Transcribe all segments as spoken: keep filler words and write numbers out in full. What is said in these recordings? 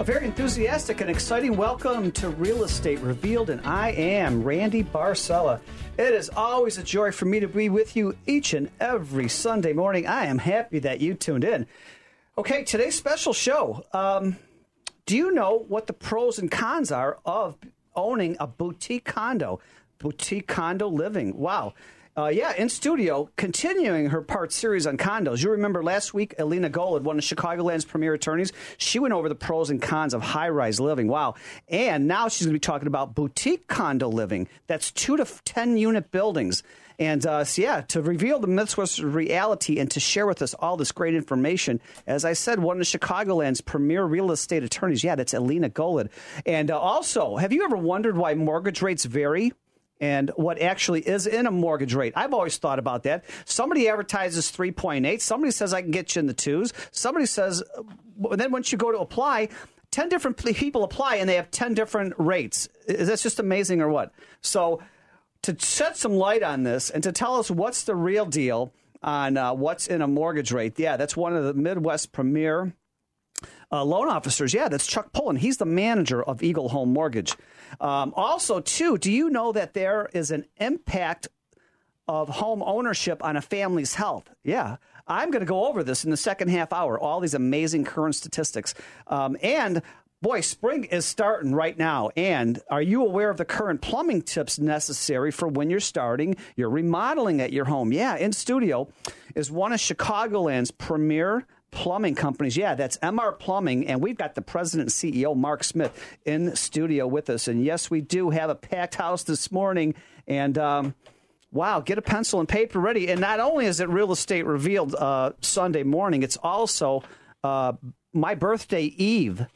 A very enthusiastic and exciting welcome to Real Estate Revealed, and I am Randy Barcella. It is always a joy for me to be with you each and every Sunday morning. I am happy that you tuned in. Okay, today's special show. Um, do you know what the pros and cons are of owning a boutique condo? Boutique condo living. Wow. Uh, yeah, in studio, continuing her part series on condos. You remember last week, Alina Golod, one of Chicagoland's premier attorneys, she went over the pros and cons of high-rise living. Wow. And now she's going to be talking about boutique condo living. That's two to ten-unit buildings. And, uh, so yeah, to reveal the myths was reality and to share with us all this great information. As I said, one of Chicagoland's premier real estate attorneys. Yeah, that's Alina Golod. And uh, also, have you ever wondered why mortgage rates vary? And what actually is in a mortgage rate. I've always thought about that. Somebody advertises three point eight. Somebody says, I can get you in the twos. Somebody says, and then once you go to apply, ten different people apply, and they have ten different rates. Is that just amazing or what? So to shed some light on this and to tell us what's the real deal on uh, what's in a mortgage rate, yeah, that's one of the Midwest premier Uh, loan officers. Yeah, that's Chuck Pullen. He's the manager of Eagle Home Mortgage. Um, also, too, do you know that there is an impact of home ownership on a family's health? Yeah, I'm going to go over this in the second half hour, all these amazing current statistics. Um, and, boy, spring is starting right now. And are you aware of the current plumbing tips necessary for when you're starting your remodeling at your home? Yeah, in studio is one of Chicagoland's premier plumbing companies. Yeah, that's M R Plumbing. And we've got the president and C E O, Mark Smith, in studio with us. And yes, we do have a packed house this morning. And um, wow, get a pencil and paper ready. And not only is it Real Estate Revealed uh, Sunday morning, it's also uh, my birthday eve.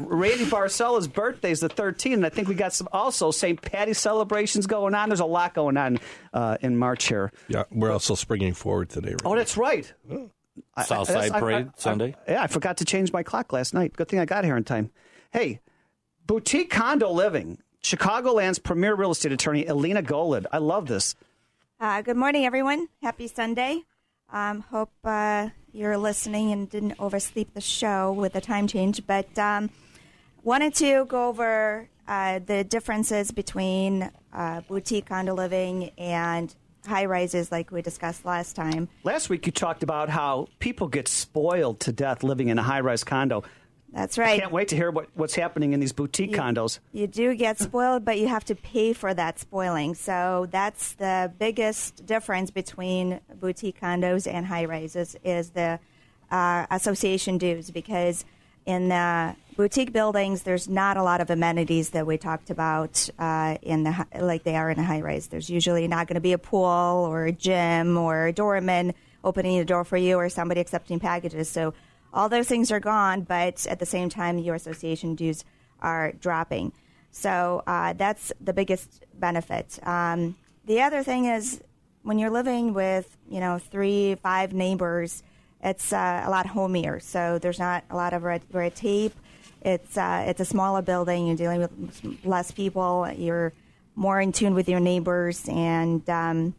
Randy Barcella's birthday is the thirteenth, and I think we got some also Saint Patty's celebrations going on. There's a lot going on uh, in March here. Yeah, we're also springing forward today. Randy. Oh, that's right. Oh. Southside I, I, Parade I, I, Sunday. I, yeah, I forgot to change my clock last night. Good thing I got here in time. Hey, boutique condo living, Chicagoland's premier real estate attorney, Alina Golod. I love this. Uh, good morning, everyone. Happy Sunday. Um, hope uh, you're listening and didn't oversleep the show with the time change. But um, wanted to go over uh, the differences between uh, boutique condo living and high rises like we discussed last time. Last week you talked about how people get spoiled to death living in a high-rise condo. That's right. I can't wait to hear what, what's happening in these boutique you, condos. You do get spoiled, but you have to pay for that spoiling. So that's the biggest difference between boutique condos and high rises is the uh, association dues, because in the boutique buildings, there's not a lot of amenities that we talked about uh, in the like they are in a high-rise. There's usually not going to be a pool or a gym or a doorman opening the door for you or somebody accepting packages. So all those things are gone, but at the same time, your association dues are dropping. So uh, that's the biggest benefit. Um, the other thing is when you're living with, you know, three, five neighbors, it's uh, a lot homier. So there's not a lot of red, red tape. It's uh, it's a smaller building. You're dealing with less people. You're more in tune with your neighbors, and um,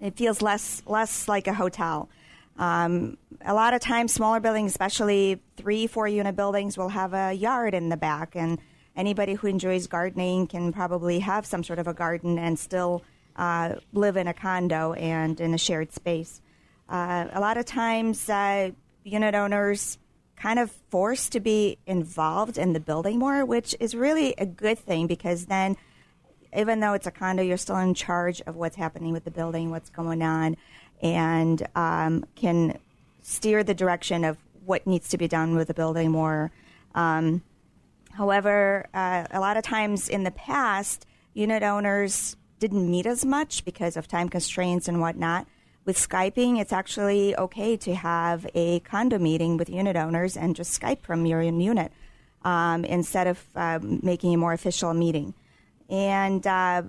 it feels less less like a hotel. Um, a lot of times, smaller buildings, especially three, four unit buildings, will have a yard in the back, and anybody who enjoys gardening can probably have some sort of a garden and still uh, live in a condo and in a shared space. Uh, a lot of times, uh, unit owners kind of forced to be involved in the building more, which is really a good thing, because then even though it's a condo, you're still in charge of what's happening with the building, what's going on, and um, can steer the direction of what needs to be done with the building more. Um, however, uh, a lot of times in the past, unit owners didn't meet as much because of time constraints and whatnot. With Skyping, it's actually okay to have a condo meeting with unit owners and just Skype from your own unit um, instead of uh, making a more official meeting. And uh,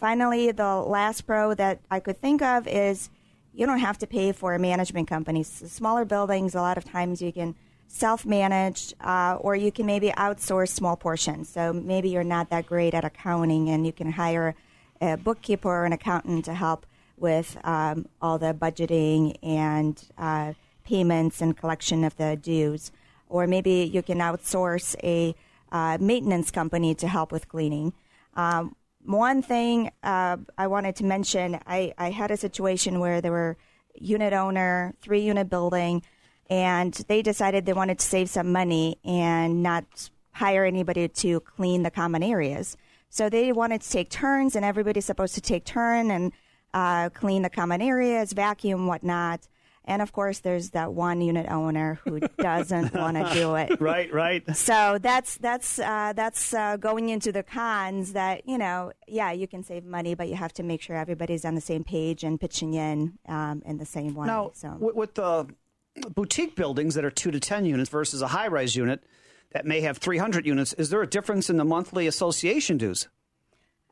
finally, the last pro that I could think of is you don't have to pay for a management company. So smaller buildings, a lot of times you can self-manage uh, or you can maybe outsource small portions. So maybe you're not that great at accounting and you can hire a bookkeeper or an accountant to help with um, all the budgeting and uh, payments and collection of the dues. Or maybe you can outsource a uh, maintenance company to help with cleaning. Um, one thing uh, I wanted to mention, I, I had a situation where there were unit owner, three unit building, and they decided they wanted to save some money and not hire anybody to clean the common areas. So they wanted to take turns, and everybody's supposed to take turn and uh, clean the common areas, vacuum, whatnot. And, of course, there's that one unit owner who doesn't want to do it. Right, right. So that's that's uh, that's uh, going into the cons that, you know, yeah, you can save money, but you have to make sure everybody's on the same page and pitching in um, in the same way. Now, so. with, with the boutique buildings that are two to ten units versus a high-rise unit that may have three hundred units, is there a difference in the monthly association dues?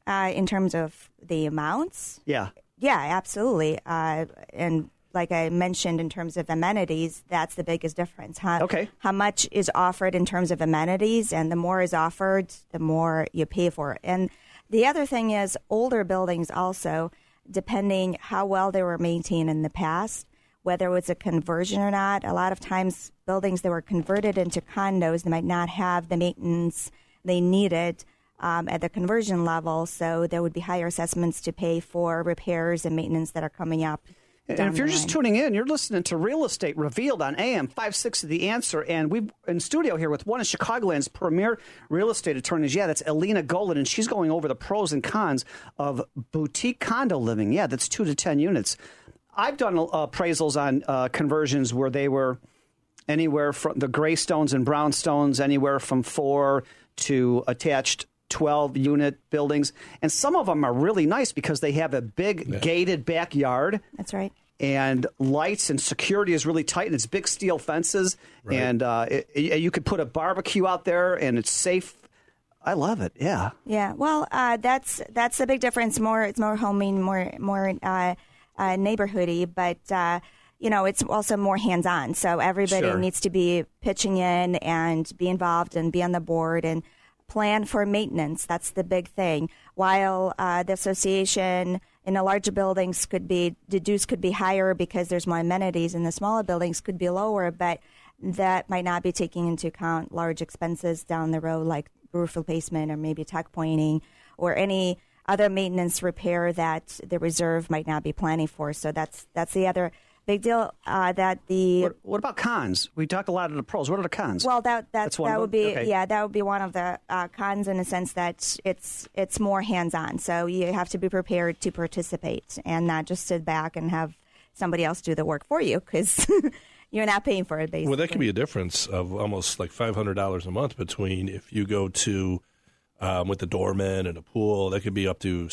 Uh, in terms of the amounts? Yeah. Yeah, absolutely. Uh, and... Like I mentioned, in terms of amenities, that's the biggest difference. How, okay. How much is offered in terms of amenities, and the more is offered, the more you pay for it. And the other thing is older buildings also, depending how well they were maintained in the past, whether it was a conversion or not. A lot of times buildings that were converted into condos, they might not have the maintenance they needed um, at the conversion level. So there would be higher assessments to pay for repairs and maintenance that are coming up. And if you're just tuning in, you're listening to Real Estate Revealed on A M five sixty, The Answer. And we're in studio here with one of Chicagoland's premier real estate attorneys. Yeah, that's Alina Golod, and she's going over the pros and cons of boutique condo living. Yeah, that's two to ten units. I've done uh, appraisals on uh, conversions where they were anywhere from the graystones and brownstones, anywhere from four to attached twelve-unit buildings, and some of them are really nice because they have a big yeah. gated backyard. That's right. And lights and security is really tight, and it's big steel fences, right. and uh, it, it, you could put a barbecue out there, and it's safe. I love it. Yeah. Yeah. Well, uh, that's that's the big difference. More, it's more homey, more more uh, uh, neighborhoody, but. Uh, You know, it's also more hands-on, so everybody sure. needs to be pitching in and be involved and be on the board and plan for maintenance. That's the big thing. While uh, the association in the larger buildings could be, the dues could be higher because there's more amenities, and the smaller buildings could be lower, but that might not be taking into account large expenses down the road like roof replacement or maybe tuck pointing or any other maintenance repair that the reserve might not be planning for. So that's that's the other big deal uh, that the... What, what about cons? We talk a lot of the pros. What are the cons? Well, that that, that would be, okay. yeah, that would be one of the uh, cons in the sense that it's it's more hands-on. So you have to be prepared to participate and not just sit back and have somebody else do the work for you because you're not paying for it, basically. Well, that can be a difference of almost like five hundred dollars a month between if you go to... Um, with the doorman and a pool, that could be up to,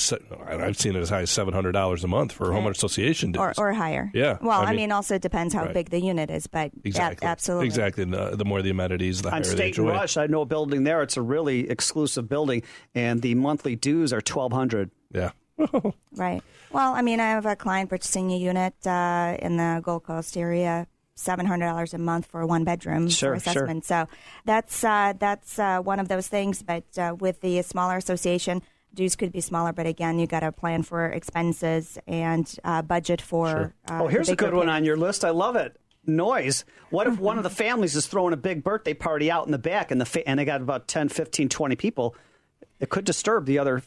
I've seen it as high as seven hundred dollars a month for right. homeowner association dues. Or, or higher. Yeah. Well, I mean, I mean, also it depends how right. big the unit is, but exactly. a- absolutely. Exactly. The, the more the amenities, the higher the H O A. On State Rush, I know a building there. It's a really exclusive building, and the monthly dues are twelve hundred dollars. Yeah. right. Well, I mean, I have a client purchasing a unit uh, in the Gold Coast area. seven hundred dollars a month for a one-bedroom sure, assessment. Sure. So that's uh, that's uh, one of those things. But uh, with the smaller association, dues could be smaller. But, again, you got to plan for expenses and uh, budget for sure. uh, Oh, here's a good one on your list. I love it. Noise. What if one of the families is throwing a big birthday party out in the back and, the fa- and they got about ten, fifteen, twenty people? It could disturb the other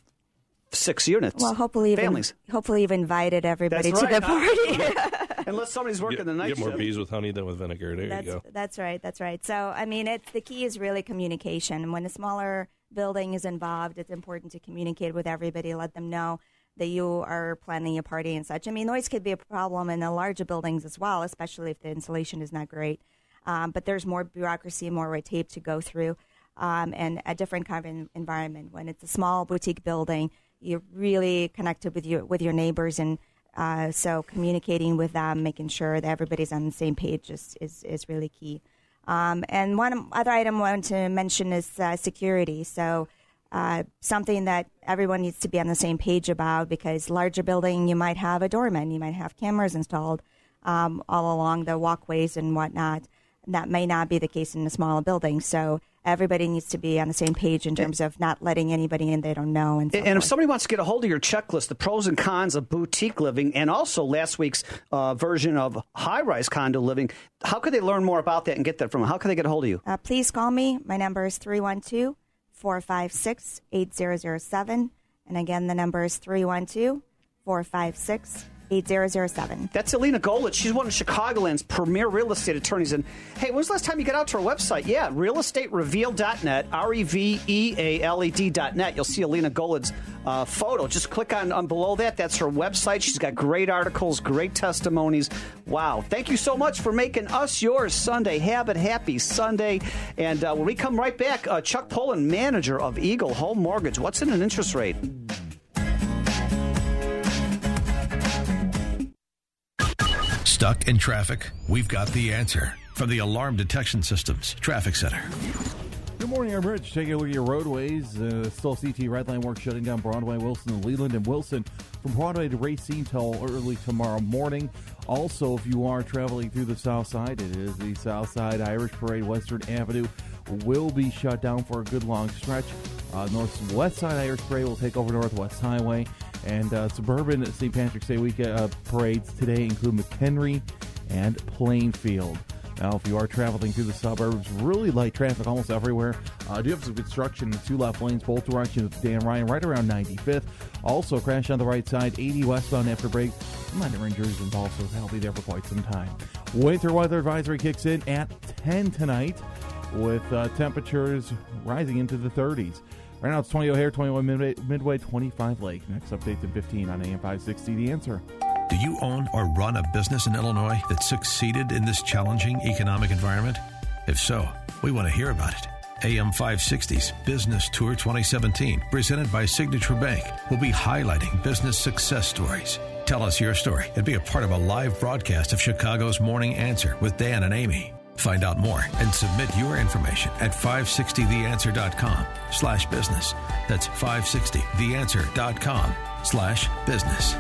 six units. Well, hopefully you've, in, hopefully you've invited everybody that's to right, the huh? party. Unless somebody's working get, the night shift. Get more bees with honey than with vinegar. There that's, you go. That's right. That's right. So, I mean, it's, the key is really communication. And when a smaller building is involved, it's important to communicate with everybody, let them know that you are planning a party and such. I mean, noise could be a problem in the larger buildings as well, especially if the insulation is not great. Um, but there's more bureaucracy, more red tape to go through, um, and a different kind of environment. When it's a small boutique building, you're really connected with your, with your neighbors and Uh, so communicating with them, making sure that everybody's on the same page is, is, is really key. Um, and one other item I wanted to mention is uh, security. So uh, something that everyone needs to be on the same page about, because larger building, you might have a doorman, you might have cameras installed um, all along the walkways and whatnot. That may not be the case in a smaller building. So everybody needs to be on the same page in terms of not letting anybody in they don't know. And, so and if somebody wants to get a hold of your checklist, the pros and cons of boutique living, and also last week's uh, version of high-rise condo living, how could they learn more about that and get that from them? How can they get a hold of you? Uh, please call me. My number is three one two, four five six, eight zero zero seven. And again, the number is three one two, four five six, eight zero zero seven. That's Alina Golod. She's one of Chicagoland's premier real estate attorneys. And hey, when was the last time you got out to her website? Yeah, real estate revealed dot net, R E V E A L E D dot net. You'll see Alina Golod's uh, photo. Just click on, on below that. That's her website. She's got great articles, great testimonies. Wow. Thank you so much for making us yours Sunday. Have it happy Sunday. And uh, when we come right back, uh, Chuck Pullen, manager of Eagle Home Mortgage. What's in an interest rate? Stuck in traffic? We've got the answer from the Alarm Detection Systems Traffic Center. Good morning, Air Bridge. Taking a look at your roadways. Uh, still C T Red Line work shutting down Broadway, Wilson, and Leland and Wilson from Broadway to Racine till early tomorrow morning. Also, if you are traveling through the South Side, it is the South Side Irish Parade. Western Avenue will be shut down for a good long stretch. Uh, Northwest Side Irish Parade will take over Northwest Highway. And uh, suburban Saint Patrick's Day weekend uh, parades today include McHenry and Plainfield. Now, if you are traveling through the suburbs, really light traffic almost everywhere. Uh, do have some construction in two left lanes, both directions with Dan Ryan, right around ninety-fifth. Also, crash on the right side, eighty westbound after break. Minor injuries involved, so that'll be there for quite some time. Winter weather advisory kicks in at ten tonight, with uh, temperatures rising into the thirties. Right now, it's twenty O'Hare, twenty-one Midway, Midway, twenty-five Lake. Next update's at fifteen on A M five sixty, The Answer. Do you own or run a business in Illinois that succeeded in this challenging economic environment? If so, we want to hear about it. A M five sixty's Business Tour twenty seventeen, presented by Signature Bank, will be highlighting business success stories. Tell us your story and be a part of a live broadcast of Chicago's Morning Answer with Dan and Amy. Find out more and submit your information at five sixty the answer dot com slash business. That's five sixty the answer dot com slash business.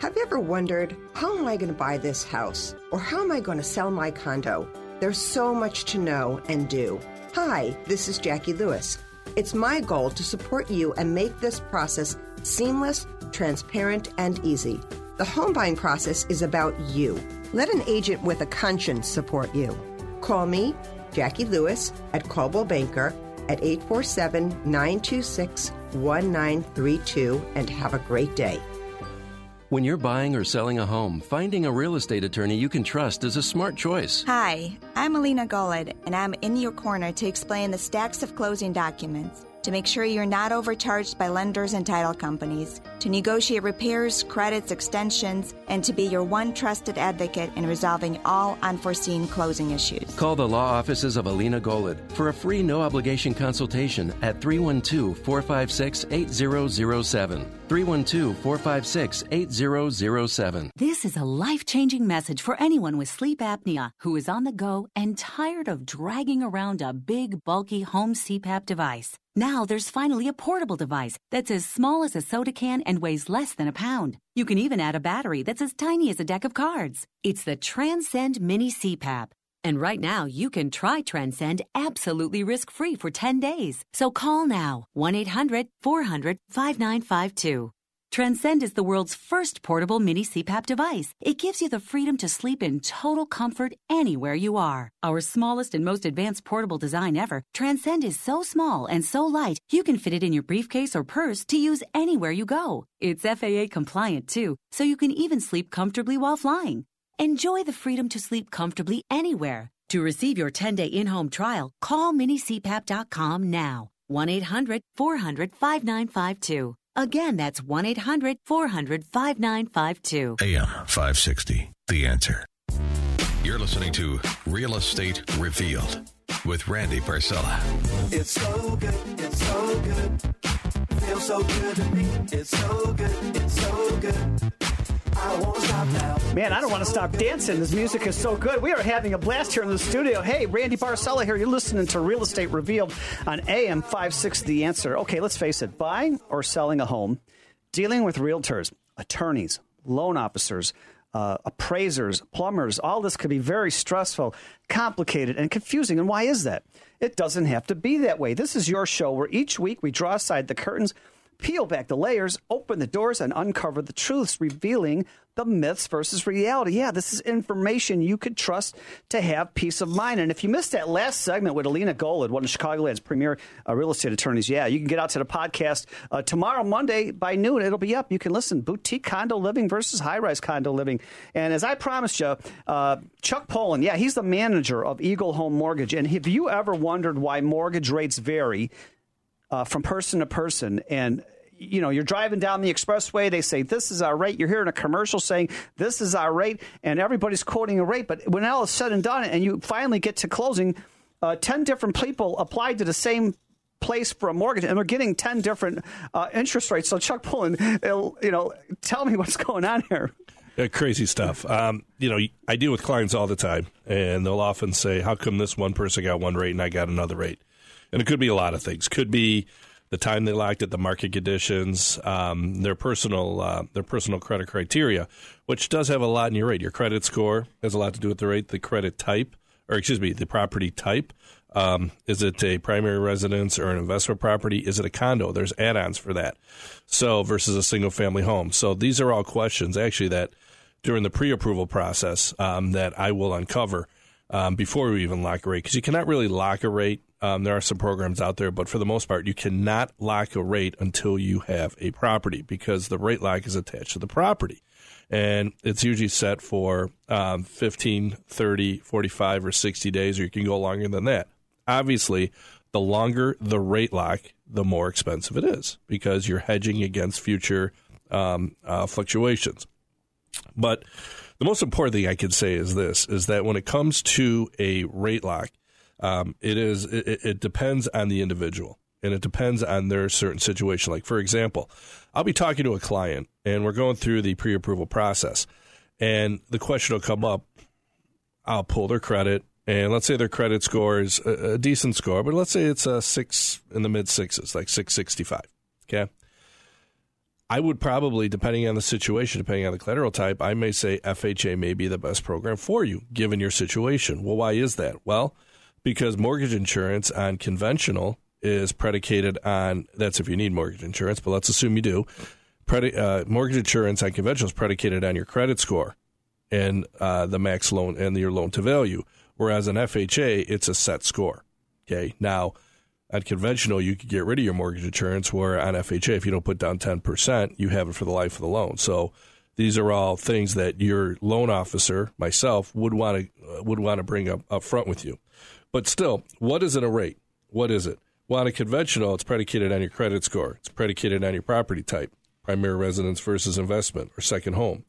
Have you ever wondered, how am I going to buy this house? Or how am I going to sell my condo? There's so much to know and do. Hi, this is Jackie Lewis. It's my goal to support you and make this process seamless, transparent, and easy. The home buying process is about you. Let an agent with a conscience support you. Call me, Jackie Lewis, at Coldwell Banker at eight four seven, nine two six, one nine three two and have a great day. When you're buying or selling a home, finding a real estate attorney you can trust is a smart choice. Hi, I'm Alina Golod, and I'm in your corner to explain the stacks of closing documents, to make sure you're not overcharged by lenders and title companies, to negotiate repairs, credits, extensions, and to be your one trusted advocate in resolving all unforeseen closing issues. Call the law offices of Alina Golod for a free no-obligation consultation at three one two, four five six, eight zero zero seven. three one two, four five six, eight zero zero seven. This is a life-changing message for anyone with sleep apnea who is on the go and tired of dragging around a big, bulky home C PAP device. Now there's finally a portable device that's as small as a soda can and weighs less than a pound. You can even add a battery that's as tiny as a deck of cards. It's the Transcend Mini C PAP. And right now, you can try Transcend absolutely risk-free for ten days. So call now, one eight hundred, four hundred, five nine five two. Transcend is the world's first portable mini C PAP device. It gives you the freedom to sleep in total comfort anywhere you are. Our smallest and most advanced portable design ever, Transcend is so small and so light, you can fit it in your briefcase or purse to use anywhere you go. It's F A A compliant, too, so you can even sleep comfortably while flying. Enjoy the freedom to sleep comfortably anywhere. To receive your ten-day in-home trial, call mini C PAP dot com now. one eight hundred, four hundred, five nine five two. Again, that's one eight hundred, four hundred, five nine five two. A M five sixty, The Answer. You're listening to Real Estate Revealed with Randy Barcella. It's so good, it's so good. Feels so good to me. It's so good, it's so good. I won't stop now. Man, I don't want to stop dancing. This music is so good. We are having a blast here in the studio. Hey, Randy Barcella here. You're listening to Real Estate Revealed on A M five sixty, The Answer. Okay, let's face it. Buying or selling a home, dealing with realtors, attorneys, loan officers, uh, appraisers, plumbers, all this could be very stressful, complicated, and confusing. And why is that? It doesn't have to be that way. This is your show where each week we draw aside the curtains, peel back the layers, open the doors, and uncover the truths, revealing the myths versus reality. Yeah, this is information you could trust to have peace of mind. And if you missed that last segment with Alina Golod, one of Chicagoland's premier uh, real estate attorneys, yeah, you can get out to the podcast uh, tomorrow, Monday, by noon. It'll be up. You can listen. Boutique condo living versus high-rise condo living. And as I promised you, uh, Chuck Pullen, yeah, he's the manager of Eagle Home Mortgage. And have you ever wondered why mortgage rates vary Uh, from person to person? And, you know, you're driving down the expressway, they say, this is our rate. You're hearing a commercial saying, this is our rate, and everybody's quoting a rate. But when all is said and done, and you finally get to closing, uh, ten different people applied to the same place for a mortgage, and they're getting ten different uh, interest rates. So, Chuck Pullen, you know, tell me what's going on here. Yeah, crazy stuff. Um, you know, I deal with clients all the time, and they'll often say, how come this one person got one rate and I got another rate? And it could be a lot of things. Could be the time they lacked it, the market conditions, um, their personal uh, their personal credit criteria, which does have a lot in your rate. Your credit score has a lot to do with the rate, the credit type, or excuse me, the property type. Um, is it a primary residence or an investment property? Is it a condo? There's add-ons for that. So versus a single-family home. So these are all questions, actually, that during the pre-approval process um, that I will uncover um, before we even lock a rate, because you cannot really lock a rate. Um, there are some programs out there, but for the most part, you cannot lock a rate until you have a property because the rate lock is attached to the property. And it's usually set for um, fifteen, thirty, forty-five, or sixty days, or you can go longer than that. Obviously, the longer the rate lock, the more expensive it is because you're hedging against future um, uh, fluctuations. But the most important thing I could say is this, is that when it comes to a rate lock, Um, it is. It, it depends on the individual, and it depends on their certain situation. Like, for example, I'll be talking to a client, and we're going through the pre-approval process, and the question will come up. I'll pull their credit, and let's say their credit score is a, a decent score, but let's say it's a six in the mid-sixes, like six sixty-five, okay? I would probably, depending on the situation, depending on the collateral type, I may say F H A may be the best program for you, given your situation. Well, why is that? Well, because mortgage insurance on conventional is predicated on, that's if you need mortgage insurance, but let's assume you do, Predi- uh, mortgage insurance on conventional is predicated on your credit score and uh, the max loan and your loan to value, whereas an F H A, it's a set score. Okay, now, on conventional, you could get rid of your mortgage insurance, where on F H A, if you don't put down ten percent, you have it for the life of the loan. So these are all things that your loan officer, myself, would want to would want to bring up, up front with you. But still, what is it a rate? What is it? Well, on a conventional, it's predicated on your credit score. It's predicated on your property type, primary residence versus investment or second home.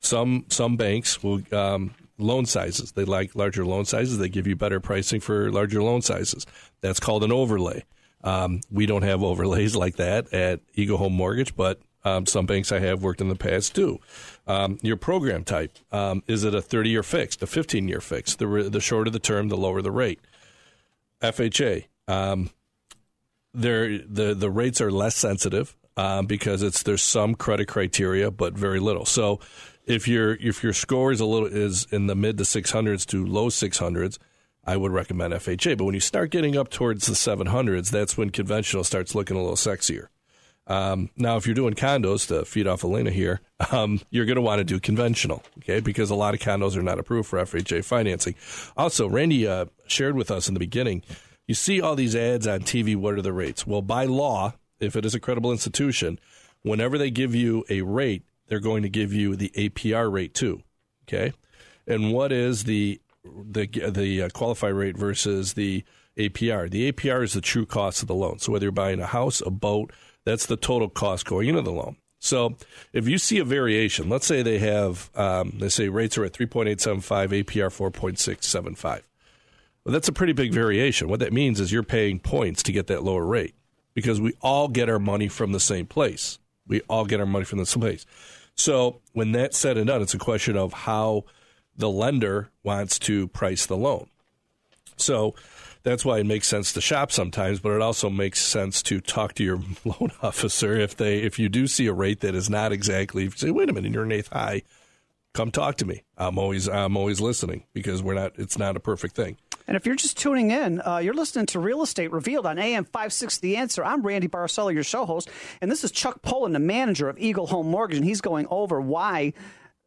Some some banks will um, loan sizes. They like larger loan sizes. They give you better pricing for larger loan sizes. That's called an overlay. Um, we don't have overlays like that at Eagle Home Mortgage, but um, some banks I have worked in the past do. Um, your program type, um, is it a thirty-year fixed, a fifteen-year fixed? The, re- the shorter the term, the lower the rate. F H A, um, the, the rates are less sensitive um, because it's there's some credit criteria, but very little. So if, you're, if your score is, a little, is in the mid to six hundreds to low six hundreds, I would recommend F H A. But when you start getting up towards the seven hundreds, that's when conventional starts looking a little sexier. Um, now, if you're doing condos, to feed off Alina here, um, you're going to want to do conventional, okay, because a lot of condos are not approved for F H A financing. Also, Randy uh, shared with us in the beginning, you see all these ads on T V, what are the rates? Well, by law, if it is a credible institution, whenever they give you a rate, they're going to give you the A P R rate too, okay? And what is the the the qualify rate versus the A P R? The A P R is the true cost of the loan. So whether you're buying a house, a boat, that's the total cost going into the loan. So if you see a variation, let's say they have, um, they say rates are at three point eight seven five, A P R four point six seven five. Well, that's a pretty big variation. What that means is you're paying points to get that lower rate because we all get our money from the same place. We all get our money from the same place. So when that's said and done, it's a question of how the lender wants to price the loan. So that's why it makes sense to shop sometimes, but it also makes sense to talk to your loan officer if they if you do see a rate that is not exactly, if you say, wait a minute, you're an eighth high, come talk to me. I'm always I'm always listening because we're not it's not a perfect thing. And if you're just tuning in, uh, you're listening to Real Estate Revealed on A M five sixty The Answer. I'm Randy Barcella, your show host, and this is Chuck Pullen, the manager of Eagle Home Mortgage, and he's going over why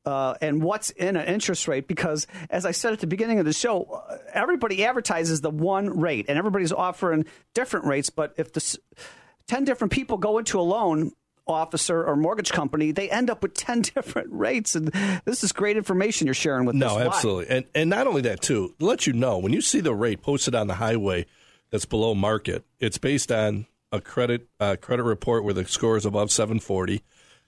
uh, and what's in an interest rate because, as I said at the beginning of the show, everybody advertises the one rate, and everybody's offering different rates, but if the ten different people go into a loan officer or mortgage company, they end up with ten different rates. And this is great information you're sharing with us. No, absolutely. And and not only that, too, let you know, when you see the rate posted on the highway that's below market, it's based on a credit uh, credit report where the score is above seven forty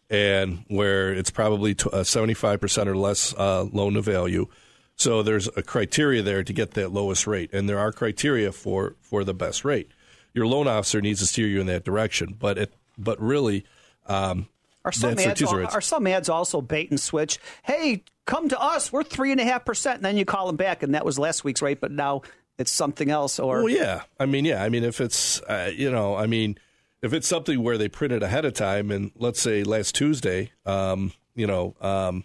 and where it's probably t- uh, seventy-five percent or less uh, loan to value. So there's a criteria there to get that lowest rate. And there are criteria for, for the best rate. Your loan officer needs to steer you in that direction. But it, but really, Um, are, some ads, are some ads also bait and switch? Hey, come to us. We're three and a half percent. And then you call them back. And that was last week's rate. But now it's something else. Or well, yeah. I mean, yeah. I mean, if it's, uh, you know, I mean, if it's something where they printed ahead of time and let's say last Tuesday, um, you know, um,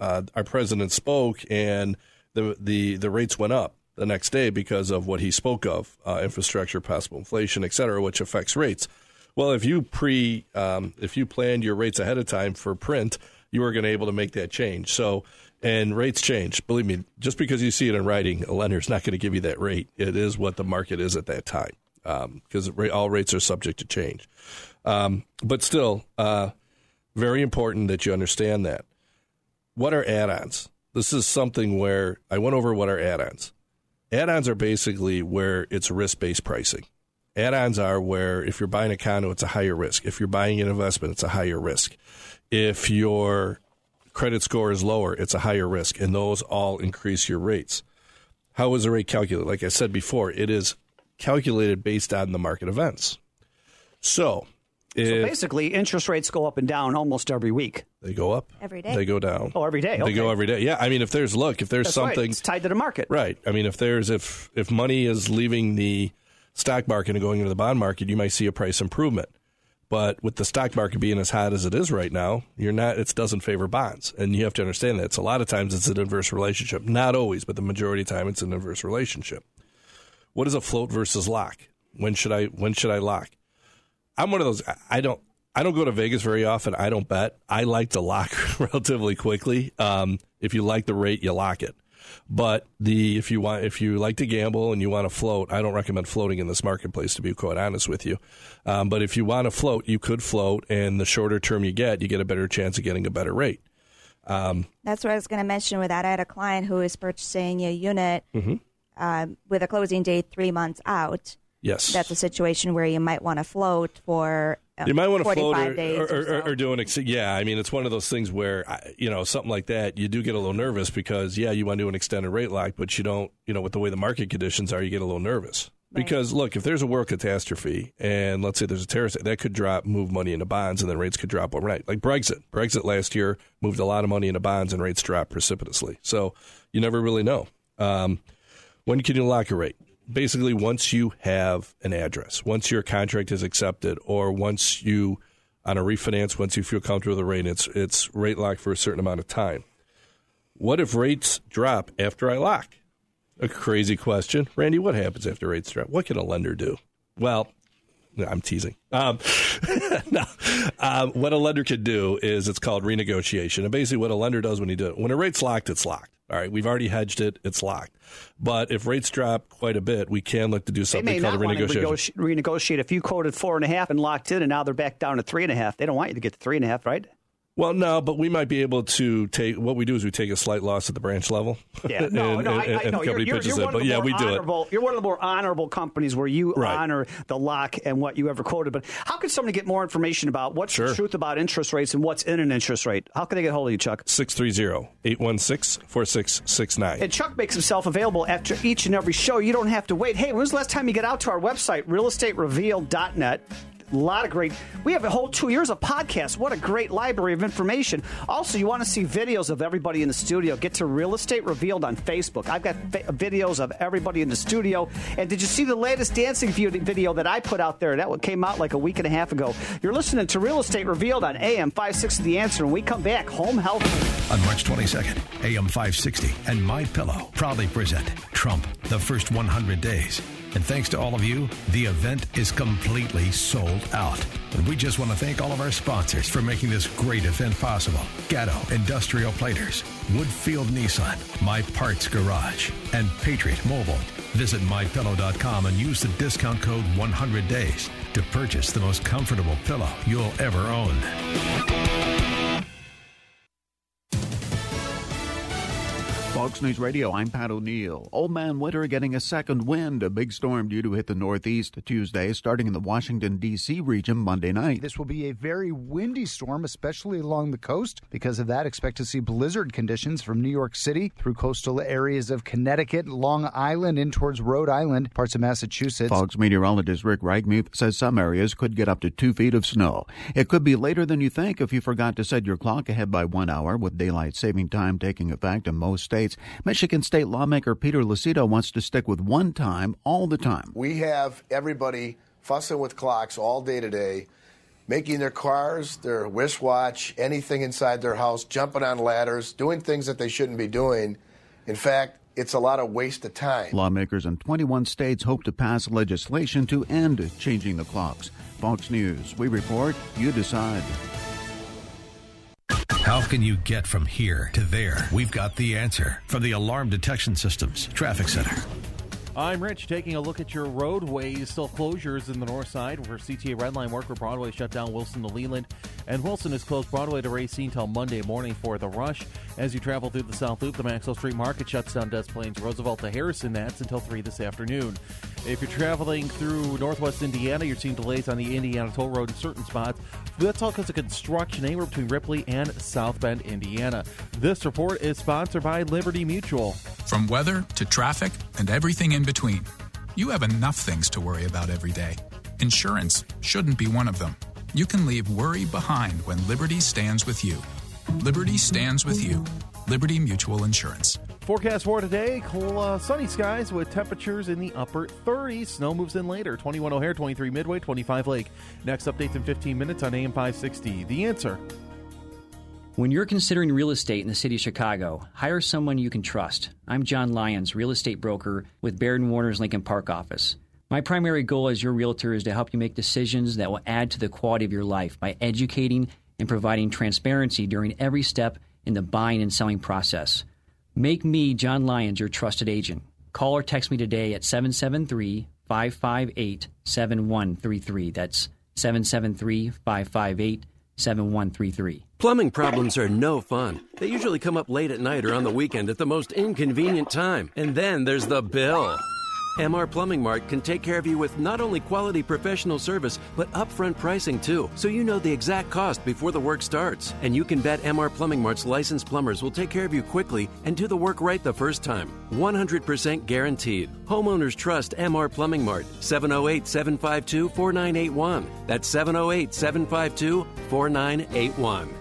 uh, our president spoke and the, the, the rates went up the next day because of what he spoke of, uh, infrastructure, possible inflation, et cetera, which affects rates. Well, if you pre, um, if you planned your rates ahead of time for print, you were going to be able to make that change. So, and rates change. Believe me, just because you see it in writing, a lender's not going to give you that rate. It is what the market is at that time, because um, all rates are subject to change. Um, but still, uh, very important that you understand that. What are add-ons? This is something where I went over what are add-ons. Add-ons are basically where it's risk-based pricing. Add-ons are where if you're buying a condo, it's a higher risk. If you're buying an investment, it's a higher risk. If your credit score is lower, it's a higher risk, and those all increase your rates. How is the rate calculated? Like I said before, it is calculated based on the market events. So, so if, basically, interest rates go up and down almost every week. They go up. Every day. They go down. Oh, every day. Okay. They go every day. Yeah. I mean, if there's, look, if there's That's something. Right. It's tied to the market. Right. I mean, if there's, if if money is leaving the stock market and going into the bond market, you might see a price improvement. But with the stock market being as hot as it is right now, you're not. It doesn't favor bonds, and you have to understand that. So a lot of times it's an inverse relationship. Not always, but the majority of the time it's an inverse relationship. What is a float versus lock? When should I? When should I lock? I'm one of those. I don't. I don't go to Vegas very often. I don't bet. I like to lock relatively quickly. Um, if you like the rate, you lock it. But the if you want if you like to gamble and you want to float, I don't recommend floating in this marketplace, to be quite honest with you. Um, but if you want to float, you could float, and the shorter term you get, you get a better chance of getting a better rate. Um, That's what I was going to mention with that. I had a client who is purchasing a unit mm-hmm. uh, with a closing date three months out. Yes. That's a situation where you might want to float for um, You might want to float or, or, or, or, so. or do an ex- Yeah, I mean, it's one of those things where, you know, something like that, you do get a little nervous because, yeah, you want to do an extended rate lock, but you don't, you know, with the way the market conditions are, you get a little nervous. Right. Because, look, if there's a world catastrophe and let's say there's a terrorist, that could drop, move money into bonds and then rates could drop overnight. Like Brexit. Brexit last year moved a lot of money into bonds and rates dropped precipitously. So you never really know. Um, when can you lock a rate? Basically, once you have an address, once your contract is accepted, or once you, on a refinance, once you feel comfortable with the rate, it's it's rate locked for a certain amount of time. What if rates drop after I lock? A crazy question. Randy, what happens after rates drop? What can a lender do? Well, I'm teasing. Um, no. um, what a lender could do is it's called renegotiation. And basically what a lender does when he does it, when a rate's locked, it's locked. All right, we've already hedged it. It's locked. But if rates drop quite a bit, we can look to do something called a renegotiation. They may not want to renegotiate. If you quoted four and a half and locked in, and now they're back down to three and a half, they don't want you to get to three and a half, right? Well, no, but we might be able to take. What we do is we take a slight loss at the branch level. Yeah, no, and, no, I, and, I, I know. You're, you're, you're one it, of the yeah, more honorable. You're one of the more honorable companies where you right. honor the lock and what you ever quoted. But how can somebody get more information about what's sure. the truth about interest rates and what's in an interest rate? How can they get hold of you, Chuck? six three zero, eight one six, four six six nine. And Chuck makes himself available after each and every show. You don't have to wait. Hey, when was the last time you got out to our website, real estate revealed dot net? A lot of great. We have a whole two years of podcasts. What a great library of information. Also, you want to see videos of everybody in the studio. Get to Real Estate Revealed on Facebook. I've got fa- videos of everybody in the studio. And did you see the latest dancing video that I put out there? That came out like a week and a half ago. You're listening to Real Estate Revealed on A M five sixty The Answer. When we come back, home health. On March twenty-second, A M five sixty and MyPillow proudly present Trump, the first one hundred days. And thanks to all of you, the event is completely sold out. And we just want to thank all of our sponsors for making this great event possible. Gatto Industrial Platers, Woodfield Nissan, My Parts Garage, and Patriot Mobile. Visit my pillow dot com and use the discount code one hundred days to purchase the most comfortable pillow you'll ever own. Fox News Radio, I'm Pat O'Neill. Old Man Winter getting a second wind. A big storm due to hit the Northeast Tuesday, starting in the Washington, D C region Monday night. This will be a very windy storm, especially along the coast. Because of that, expect to see blizzard conditions from New York City through coastal areas of Connecticut, Long Island, in towards Rhode Island, parts of Massachusetts. Fox meteorologist Rick Ragmuth says some areas could get up to two feet of snow. It could be later than you think if you forgot to set your clock ahead by one hour, with daylight saving time taking effect in most states. Michigan State lawmaker Peter Lucido wants to stick with one time all the time. We have everybody fussing with clocks all day today, making their cars, their wristwatch, anything inside their house, jumping on ladders, doing things that they shouldn't be doing. In fact, it's a lot of waste of time. Lawmakers in twenty-one states hope to pass legislation to end changing the clocks. Fox News, we report, you decide. How can you get from here to there? We've got the answer from the Alarm Detection Systems Traffic Center. I'm Rich, taking a look at your roadways. Still closures in the north side for C T A Redline work, where Broadway shut down Wilson to Leland. And Wilson is closed Broadway to Racine till Monday morning for the rush. As you travel through the South Loop, the Maxwell Street Market shuts down Des Plaines, Roosevelt to Harrison. That's until three this afternoon. If you're traveling through northwest Indiana, you're seeing delays on the Indiana Toll Road in certain spots. That's all because of construction anywhere between Ripley and South Bend, Indiana. This report is sponsored by Liberty Mutual. From weather to traffic and everything in between, you have enough things to worry about every day. Insurance shouldn't be one of them. You can leave worry behind when Liberty stands with you. Liberty stands with you. Liberty Mutual Insurance. Forecast for today, cool, uh, sunny skies with temperatures in the upper thirties. Snow moves in later. twenty-one O'Hare, twenty-three Midway, twenty-five Lake. Next updates in fifteen minutes on A M five sixty. The Answer. When you're considering real estate in the city of Chicago, hire someone you can trust. I'm John Lyons, real estate broker with Baird and Warner's Lincoln Park office. My primary goal as your realtor is to help you make decisions that will add to the quality of your life by educating and providing transparency during every step in the buying and selling process. Make me, John Lyons, your trusted agent. Call or text me today at seven seven three, five five eight, seven one three three. That's seven seven three, five five eight, seven one three three. Plumbing problems are no fun. They usually come up late at night or on the weekend at the most inconvenient time. And then there's the bill. M R Plumbing Mart can take care of you with not only quality professional service, but upfront pricing too, so you know the exact cost before the work starts. And you can bet M R Plumbing Mart's licensed plumbers will take care of you quickly and do the work right the first time. one hundred percent guaranteed. Homeowners trust M R Plumbing Mart. seven oh eight, seven five two, four nine eight one. That's seven oh eight, seven five two, four nine eight one.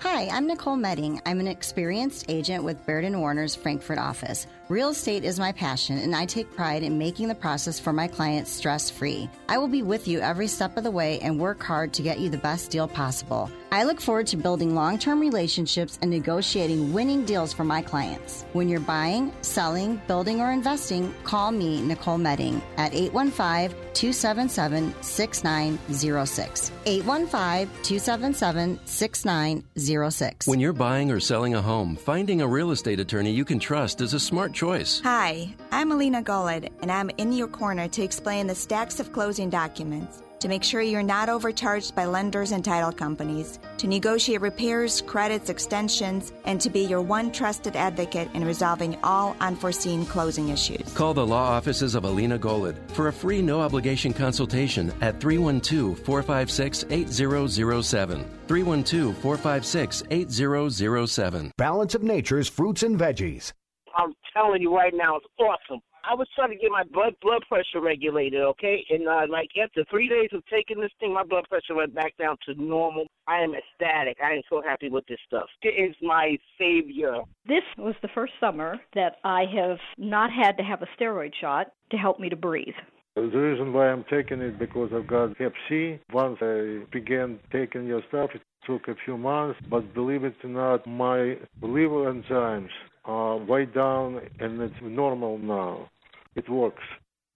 Hi, I'm Nicole Metting. I'm an experienced agent with Baird and Warner's Frankfurt office. Real estate is my passion, and I take pride in making the process for my clients stress-free. I will be with you every step of the way and work hard to get you the best deal possible. I look forward to building long-term relationships and negotiating winning deals for my clients. When you're buying, selling, building, or investing, call me, Nicole Metting, at eight one five, two seven seven, six nine zero six. eight one five, two seven seven, six nine zero six. When you're buying or selling a home, finding a real estate attorney you can trust is a smart choice. Hi, I'm Alina Golod, and I'm in your corner to explain the stacks of closing documents, to make sure you're not overcharged by lenders and title companies, to negotiate repairs, credits, extensions, and to be your one trusted advocate in resolving all unforeseen closing issues. Call the law offices of Alina Golod for a free no-obligation consultation at three one two, four five six, eight zero zero seven. three one two, four five six, eight zero zero seven. Balance of Nature's fruits and veggies. I'm telling you right now, it's awesome. I was trying to get my blood blood pressure regulated, okay? And, uh, like, after three days of taking this thing, my blood pressure went back down to normal. I am ecstatic. I am so happy with this stuff. It is my savior. This was the first summer that I have not had to have a steroid shot to help me to breathe. The reason why I'm taking it because I've got hep C. Once I began taking your stuff, it took a few months, but believe it or not, my liver enzymes are way down and it's normal now. It works.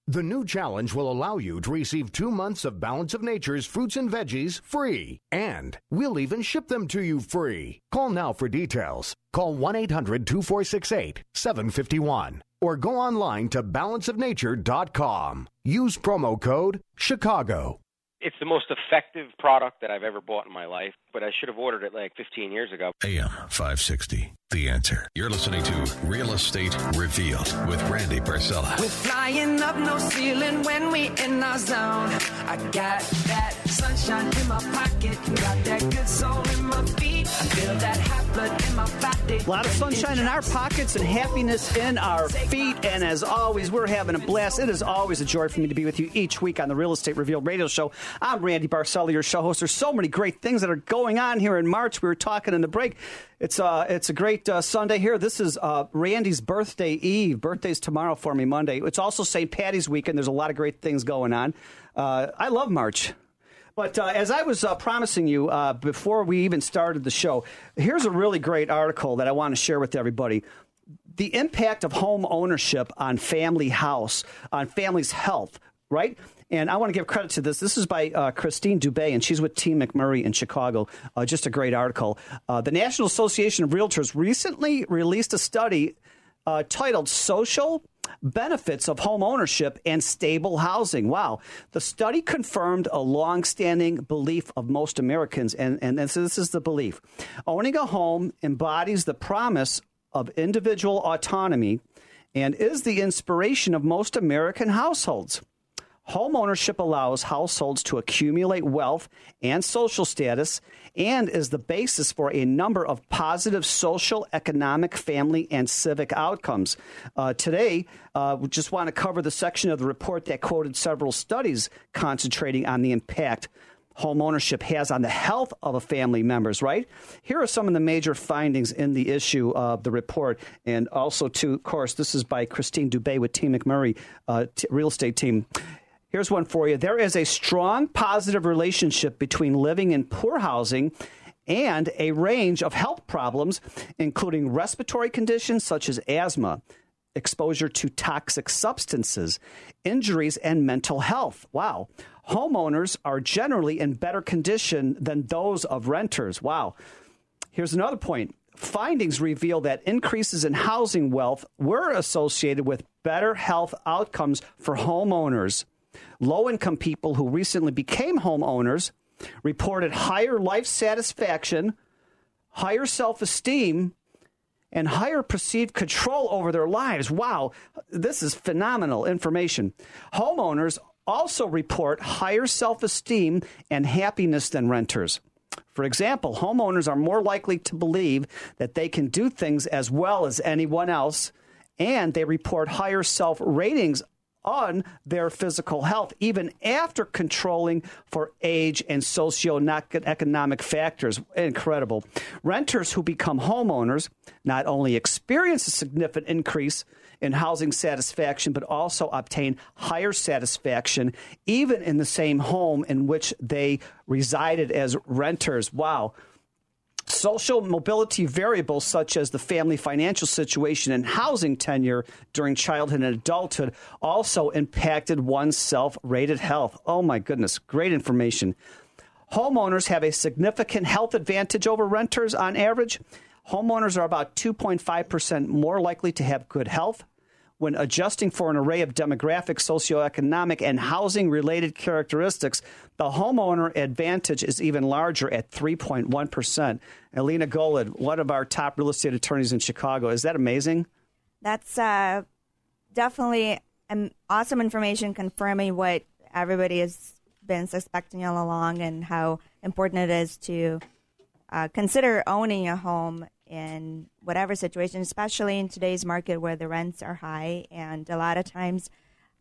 The new challenge will allow you to receive two months of Balance of Nature's fruits and veggies free, and we'll even ship them to you free. Call now for details. Call one eight hundred two four six eight seven five one or go online to balance of nature dot com. Use promo code Chicago. It's the most effective product that I've ever bought in my life, but I should have ordered it like fifteen years ago. A M five sixty, The Answer. You're listening to Real Estate Revealed with Randy Barcella. We're flying up no ceiling when we in our zone. I got that sunshine in my pocket, got that good soul in my feet. I feel that hot blood in my body. A lot of sunshine in our pockets and happiness in our feet. And as always, we're having a blast. It is always a joy for me to be with you each week on the Real Estate Revealed radio show. I'm Randy Barcella, your show host. There's so many great things that are going on here in March. We were talking in the break. It's uh, it's a great uh, Sunday here. This is uh, Randy's birthday eve. Birthday's tomorrow for me, Monday. It's also Saint Patty's weekend. There's a lot of great things going on. Uh, I love March. But uh, as I was uh, promising you uh, before we even started the show, here's a really great article that I want to share with everybody. The impact of home ownership on family house, on family's health, right? And I want to give credit to this. This is by uh, Christine Dubé, and she's with Team McMurray in Chicago. Uh, just a great article. Uh, the National Association of Realtors recently released a study uh, titled Social Benefits of Home Ownership and Stable Housing. Wow. The study confirmed a longstanding belief of most Americans, and, and this, this is the belief. Owning a home embodies the promise of individual autonomy and is the inspiration of most American households. Home ownership allows households to accumulate wealth and social status and is the basis for a number of positive social, economic, family, and civic outcomes. Uh, today, uh, we just want to cover the section of the report that quoted several studies concentrating on the impact home ownership has on the health of a family members, right? Here are some of the major findings in the issue of the report. And also, too, of course, this is by Christine Dubé with Team McMurray, uh, t- real estate team. Here's one for you. There is a strong positive relationship between living in poor housing and a range of health problems, including respiratory conditions such as asthma, exposure to toxic substances, injuries, and mental health. Wow. Homeowners are generally in better condition than those of renters. Wow. Here's another point. Findings reveal that increases in housing wealth were associated with better health outcomes for homeowners. Low-income people who recently became homeowners reported higher life satisfaction, higher self-esteem, and higher perceived control over their lives. Wow, this is phenomenal information. Homeowners also report higher self-esteem and happiness than renters. For example, homeowners are more likely to believe that they can do things as well as anyone else, and they report higher self-ratings on their physical health, even after controlling for age and socioeconomic factors. Incredible. Renters who become homeowners not only experience a significant increase in housing satisfaction, but also obtain higher satisfaction, even in the same home in which they resided as renters. Wow. Social mobility variables such as the family financial situation and housing tenure during childhood and adulthood also impacted one's self-rated health. Oh, my goodness. Great information. Homeowners have a significant health advantage over renters on average. Homeowners are about two point five percent more likely to have good health. When adjusting for an array of demographic, socioeconomic, and housing-related characteristics, the homeowner advantage is even larger at three point one percent. Alina Golod, one of our top real estate attorneys in Chicago. Is that amazing? That's uh, definitely um, awesome information confirming what everybody has been suspecting all along and how important it is to uh, consider owning a home in whatever situation, especially in today's market where the rents are high. And a lot of times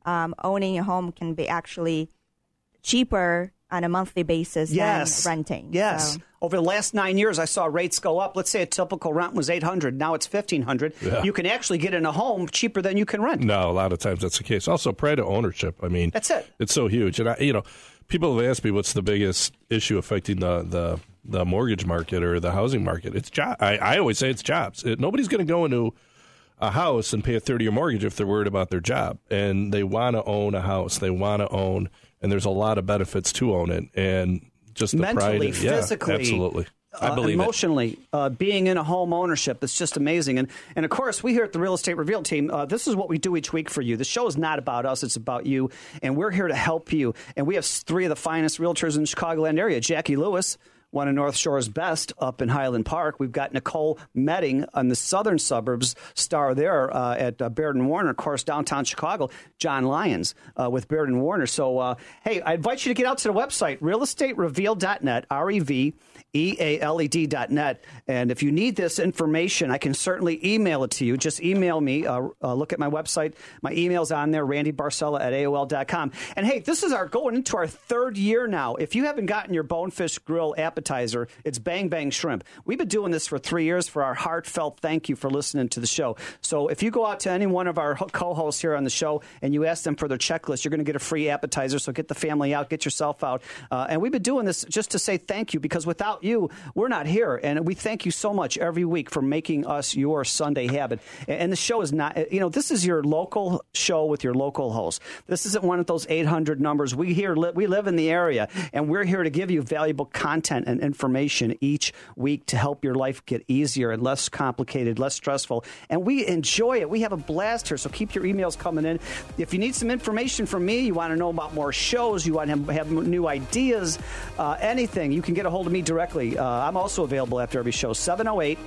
um, owning a home can be actually cheaper on a monthly basis yes. than renting. Yes. So. Over the last nine years, I saw rates go up. Let's say a typical rent was eight hundred dollars. Now it's fifteen hundred dollars. Yeah. You can actually get in a home cheaper than you can rent. No, a lot of times that's the case. Also, pride of ownership. I mean, that's it. It's so huge. And, I, you know, people have asked me what's the biggest issue affecting the, the – the mortgage market or the housing market. It's job. I, I always say it's jobs. It, nobody's going to go into a house and pay a thirty-year mortgage if they're worried about their job. And they want to own a house. They want to own, and there's a lot of benefits to own it. And just the mentally, pride. And, physically, yeah, absolutely. Uh, I believe emotionally, uh, being in a home ownership, it's just amazing. And, and of course, we here at the Real Estate Revealed team, uh, this is what we do each week for you. The show is not about us. It's about you. And we're here to help you. And we have three of the finest realtors in the Chicagoland area. Jackie Lewis, one of North Shore's best up in Highland Park. We've got Nicole Metting on the southern suburbs, star there uh, at uh, Baird and Warner. Of course, downtown Chicago, John Lyons uh, with Baird and Warner. So, uh, hey, I invite you to get out to the website, real estate revealed dot net, R E V E A L E D dot net. And if you need this information, I can certainly email it to you. Just email me. Uh, uh, look at my website. My email's on there, randy barcella at A O L dot com. And, hey, this is our going into our third year now. If you haven't gotten your Bonefish Grill appetizer, it's Bang Bang Shrimp. We've been doing this for three years for our heartfelt thank you for listening to the show. So if you go out to any one of our co-hosts here on the show and you ask them for their checklist, you're going to get a free appetizer. So get the family out, get yourself out. Uh, and we've been doing this just to say thank you, because without you, we're not here. And we thank you so much every week for making us your Sunday habit. And the show is not, you know, this is your local show with your local host. This isn't one of those eight hundred numbers. We here, we live in the area, and we're here to give you valuable content and information each week to help your life get easier and less complicated, less stressful. And we enjoy it. We have a blast here. So keep your emails coming in. If you need some information from me, you want to know about more shows, you want to have new ideas, uh, anything, you can get a hold of me directly. Uh, I'm also available after every show. seven oh eight,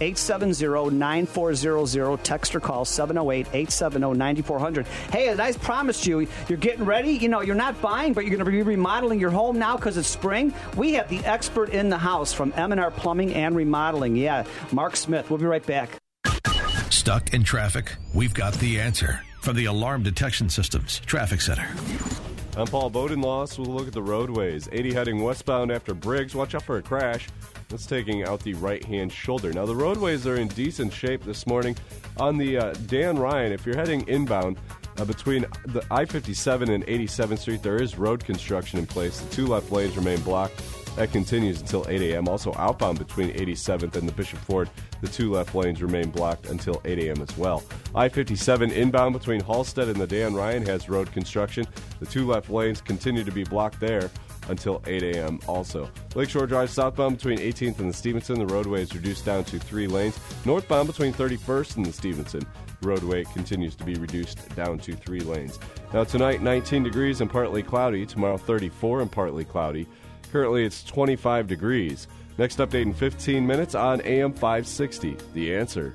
eight seven zero, nine four zero zero. Text or call seven oh eight, eight seven zero, nine four zero zero. Hey, and I promised you, you're getting ready. You know, you're not buying, but you're going to be remodeling your home now because it's spring. We have the expert in the house from M R Plumbing and Remodeling. Yeah, Mark Smith. We'll be right back. Stuck in traffic? We've got the answer from the Alarm Detection Systems Traffic Center. I'm Paul Bodenloss with a look at the roadways. eighty heading westbound after Briggs. Watch out for a crash. That's taking out the right-hand shoulder. Now, the roadways are in decent shape this morning. On the uh, Dan Ryan, if you're heading inbound uh, between the I fifty-seven and eighty-seventh Street, there is road construction in place. The two left lanes remain blocked. That continues until eight a.m. Also outbound between eighty-seventh and the Bishop Ford, the two left lanes remain blocked until eight a.m. as well. I fifty-seven inbound between Halstead and the Dan Ryan has road construction. The two left lanes continue to be blocked there until eight a.m. also. Lakeshore Drive southbound between eighteenth and the Stevenson, the roadway is reduced down to three lanes. Northbound between thirty-first and the Stevenson, the roadway continues to be reduced down to three lanes. Now tonight, nineteen degrees and partly cloudy. Tomorrow, thirty-four and partly cloudy. Currently, it's twenty-five degrees. Next update in fifteen minutes on A M five sixty, The Answer.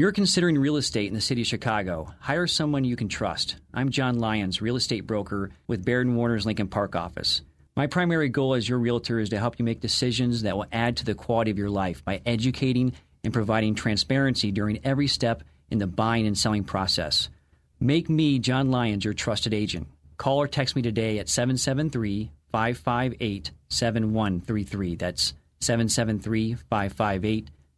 you're considering real estate in the city of Chicago, hire someone you can trust. I'm John Lyons, real estate broker with Baird and Warner's Lincoln Park office. My primary goal as your realtor is to help you make decisions that will add to the quality of your life by educating and providing transparency during every step in the buying and selling process. Make me, John Lyons, your trusted agent. Call or text me today at seven seven three, five five eight, seven one three three. That's seven seven three, five five eight, seven one three three.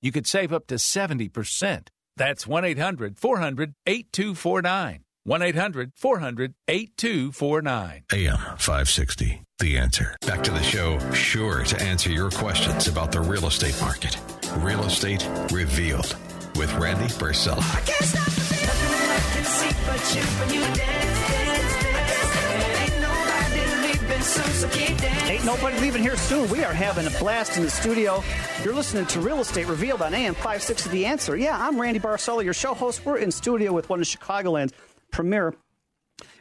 You could save up to seventy percent. That's one eight hundred four hundred eighty-two forty-nine. one eight hundred four hundred eighty-two forty-nine. A M five sixty, The Answer. Back to the show, sure to answer your questions about the real estate market. Real Estate Revealed with Randy Barcella. I can't stop the feeling. Nothing I can see but you when you dance, dance, dance. Ain't nobody leaving soon, so keep dancing. Ain't nobody leaving here soon. We are having a blast in the studio. You're listening to Real Estate Revealed on A M five sixty, The Answer. Yeah, I'm Randy Barcella, your show host. We're in studio with one of Chicagoland's premier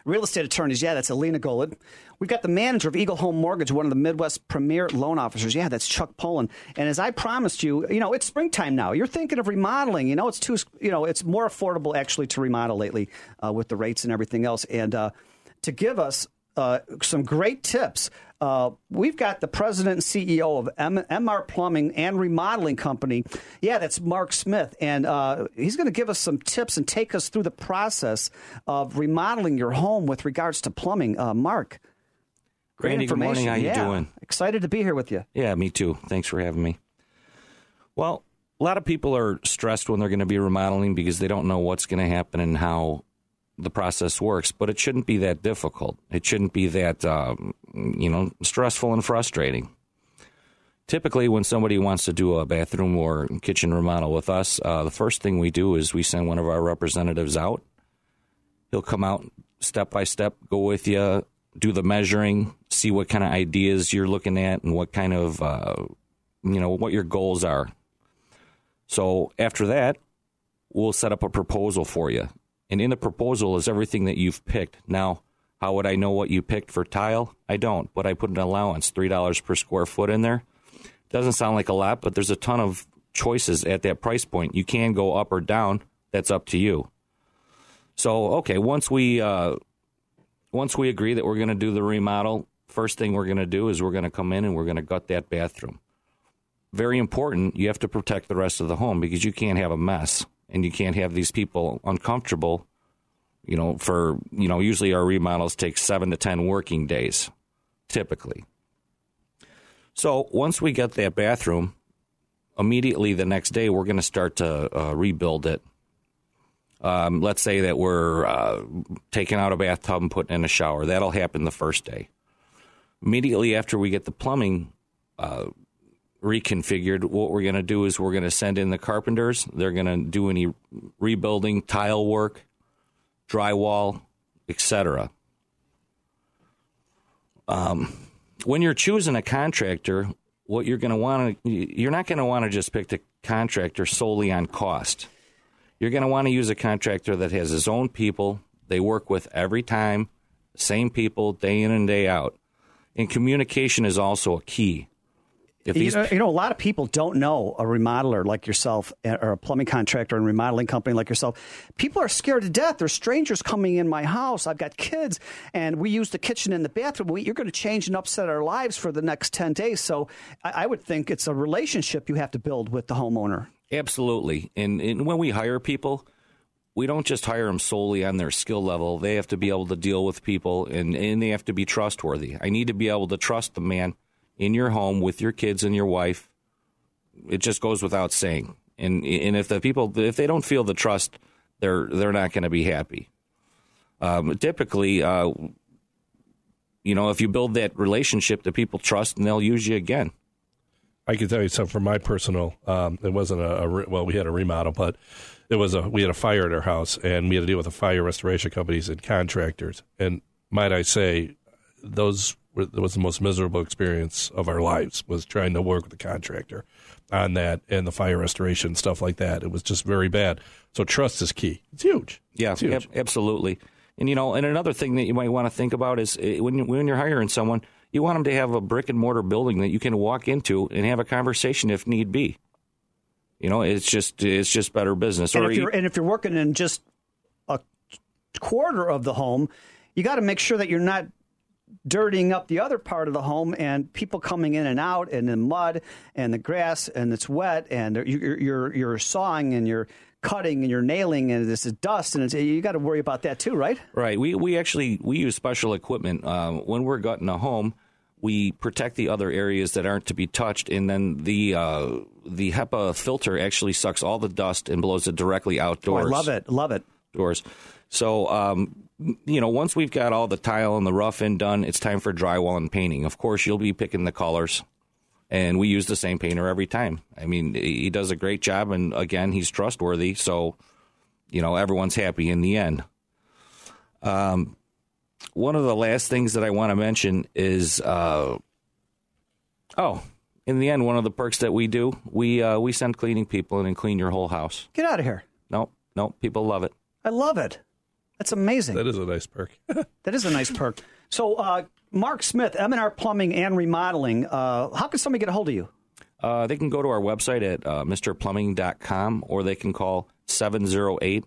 real estate attorneys. Yeah, that's Alina Golod. We've got the manager of Eagle Home Mortgage, one of the Midwest premier loan officers. Yeah, that's Chuck Pullen. And as I promised you, you know, it's springtime now. You're thinking of remodeling. You know, it's too, you know, it's more affordable actually to remodel lately uh, with the rates and everything else. And uh, to give us uh, some great tips, uh, we've got the president and C E O of M R Plumbing and Remodeling Company. Yeah, that's Mark Smith. And uh, he's going to give us some tips and take us through the process of remodeling your home with regards to plumbing. Uh, Mark. Great Randy, information. Good morning. How yeah. you doing? Excited to be here with you. Yeah, me too. Thanks for having me. Well, a lot of people are stressed when they're going to be remodeling because they don't know what's going to happen and how the process works, but it shouldn't be that difficult. It shouldn't be that, um, you know, stressful and frustrating. Typically, when somebody wants to do a bathroom or kitchen remodel with us, uh, the first thing we do is we send one of our representatives out. He'll come out step by step, go with you, do the measuring, see what kind of ideas you're looking at and what kind of, uh, you know, what your goals are. So after that, we'll set up a proposal for you. And in the proposal is everything that you've picked. Now, how would I know what you picked for tile? I don't, but I put an allowance, three dollars per square foot in there. Doesn't sound like a lot, but there's a ton of choices at that price point. You can go up or down. That's up to you. So, okay, once we... Uh, Once we agree that we're going to do the remodel, first thing we're going to do is we're going to come in and we're going to gut that bathroom. Very important, you have to protect the rest of the home because you can't have a mess and you can't have these people uncomfortable, you know, for, you know, usually our remodels take seven to ten working days, typically. So once we get that bathroom, immediately the next day we're going to start to uh, rebuild it. Um, let's say that we're uh, taking out a bathtub and putting in a shower. That'll happen the first day. Immediately after we get the plumbing uh, reconfigured, what we're going to do is we're going to send in the carpenters. They're going to do any rebuilding, tile work, drywall, et cetera. Um, when you're choosing a contractor, what you're going to want to you're not going to want to just pick the contractor solely on cost. You're going to want to use a contractor that has his own people they work with every time, same people day in and day out. And communication is also a key. If you, know, you know, a lot of people don't know a remodeler like yourself or a plumbing contractor and remodeling company like yourself. People are scared to death. There's strangers coming in my house. I've got kids, and we use the kitchen and the bathroom. We, you're going to change and upset our lives for the next ten days. So I, I would think it's a relationship you have to build with the homeowner. Absolutely. And, and when we hire people, we don't just hire them solely on their skill level. They have to be able to deal with people, and, and they have to be trustworthy. I need to be able to trust the man in your home with your kids and your wife. It just goes without saying. And and if the people, if they don't feel the trust, they're they're not going to be happy. Um, typically, uh, you know, if you build that relationship, the people trust and they'll use you again. I can tell you something from my personal, um, it wasn't a, a re, well, we had a remodel, but it was a, we had a fire at our house and we had to deal with the fire restoration companies and contractors. And might I say, those were, that was the most miserable experience of our lives, was trying to work with the contractor on that and the fire restoration, stuff like that. It was just very bad. So trust is key. It's huge. Yeah, it's huge. Ab- absolutely. And, you know, and another thing that you might want to think about is when when you're hiring someone, you want them to have a brick and mortar building that you can walk into and have a conversation if need be. You know, it's just it's just better business. And, or if, you're, and if you're working in just a quarter of the home, you got to make sure that you're not dirtying up the other part of the home and people coming in and out and the mud and the grass and it's wet and you're you're, you're sawing and you're cutting and you're nailing and this is dust and it's, you got to worry about that too, right? Right. We we actually we use special equipment uh, when we're gutting a home. We protect the other areas that aren't to be touched, and then the uh, the HEPA filter actually sucks all the dust and blows it directly outdoors. Oh, I love it, love it. Doors. So, um, you know, once we've got all the tile and the rough end done, it's time for drywall and painting. Of course, you'll be picking the colors, and we use the same painter every time. I mean, he does a great job, and again, he's trustworthy, so, you know, everyone's happy in the end. Um. One of the last things that I want to mention is, uh, oh, in the end, one of the perks that we do, we uh, we send cleaning people in and clean your whole house. Get out of here. No, no, people love it. I love it. That's amazing. That is a nice perk. That is a nice perk. So, uh, Mark Smith, M R Plumbing and Remodeling, uh, how can somebody get a hold of you? Uh, they can go to our website at uh, mister plumbing dot com, or they can call seven oh eight,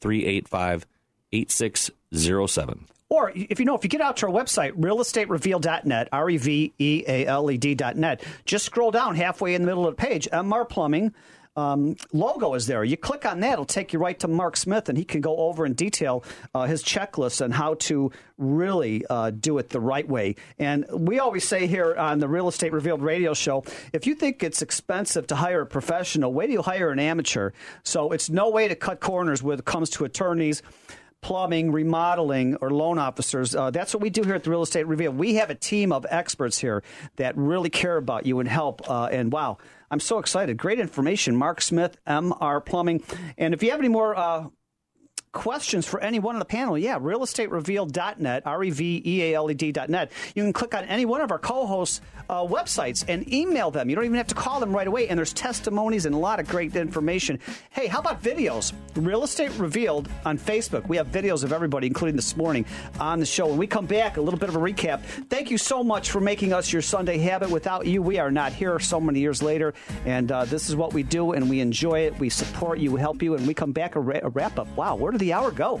three eight five, eight six oh seven. Or if you know, if you get out to our website, real estate reveal dot net, R E V E A L E D dot net, just scroll down halfway in the middle of the page, M R Plumbing um, logo is there. You click on that, it'll take you right to Mark Smith, and he can go over in detail uh, his checklist on how to really uh, do it the right way. And we always say here on the Real Estate Revealed radio show, if you think it's expensive to hire a professional, wait till you hire an amateur. So it's no way to cut corners when it comes to attorneys, plumbing, remodeling, or loan officers. Uh, that's what we do here at the Real Estate Reveal. We have a team of experts here that really care about you and help. Uh, and, wow, I'm so excited. Great information. Mark Smith, M R Plumbing. And if you have any more uh, questions for any one of the panel, yeah, real estate reveal dot net, R E V E A L E D dot net. You can click on any one of our co-hosts' uh, websites and email them. You don't even have to call them right away. And there's testimonies and a lot of great information. Hey, how about videos? Real Estate Revealed on Facebook. We have videos of everybody, including this morning, on the show. When we come back, a little bit of a recap. Thank you so much for making us your Sunday habit. Without you, we are not here so many years later. And uh, this is what we do, and we enjoy it. We support you, help you, and we come back a, ra- a wrap-up. Wow, where did the hour go?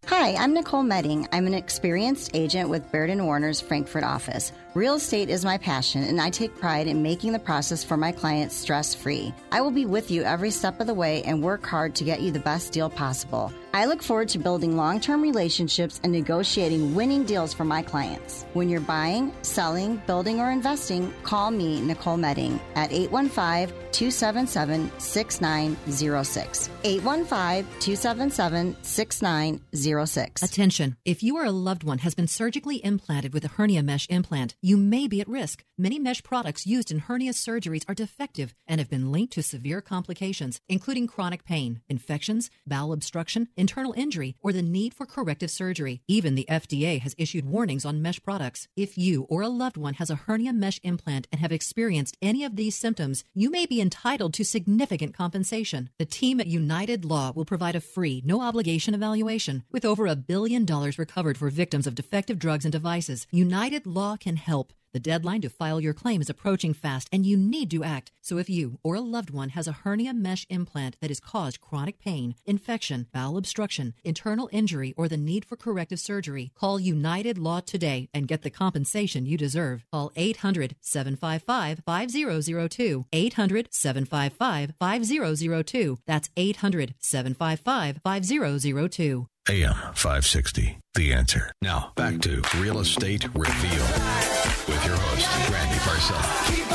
Hi, I'm Nicole Metting. I'm an experienced agent with Baird and Warner's Frankfurt office. Real estate is my passion, and I take pride in making the process for my clients stress-free. I will be with you every step of the way and work hard to get you the best deal possible. I look forward to building long-term relationships and negotiating winning deals for my clients. When you're buying, selling, building, or investing, call me, Nicole Metting, at eight one five, two seven seven, six nine zero six. eight one five, two seven seven, six nine zero six. Attention. If you or a loved one has been surgically implanted with a hernia mesh implant, you may be at risk. Many mesh products used in hernia surgeries are defective and have been linked to severe complications, including chronic pain, infections, bowel obstruction, internal injury, or the need for corrective surgery. Even the F D A has issued warnings on mesh products. If you or a loved one has a hernia mesh implant and have experienced any of these symptoms, you may be entitled to significant compensation. The team at United Law will provide a free, no-obligation evaluation. With over a billion dollars recovered for victims of defective drugs and devices, United Law can help. The deadline to file your claim is approaching fast, and you need to act. So if you or a loved one has a hernia mesh implant that has caused chronic pain, infection, bowel obstruction, internal injury, or the need for corrective surgery, call United Law today and get the compensation you deserve. Call eight hundred, seven five five, five zero zero two. eight hundred, seven five five, five zero zero two. That's eight hundred, seven five five, five zero zero two. A M five sixty, The Answer. Now, back to Real Estate Revealed with your host, Randy Barcella.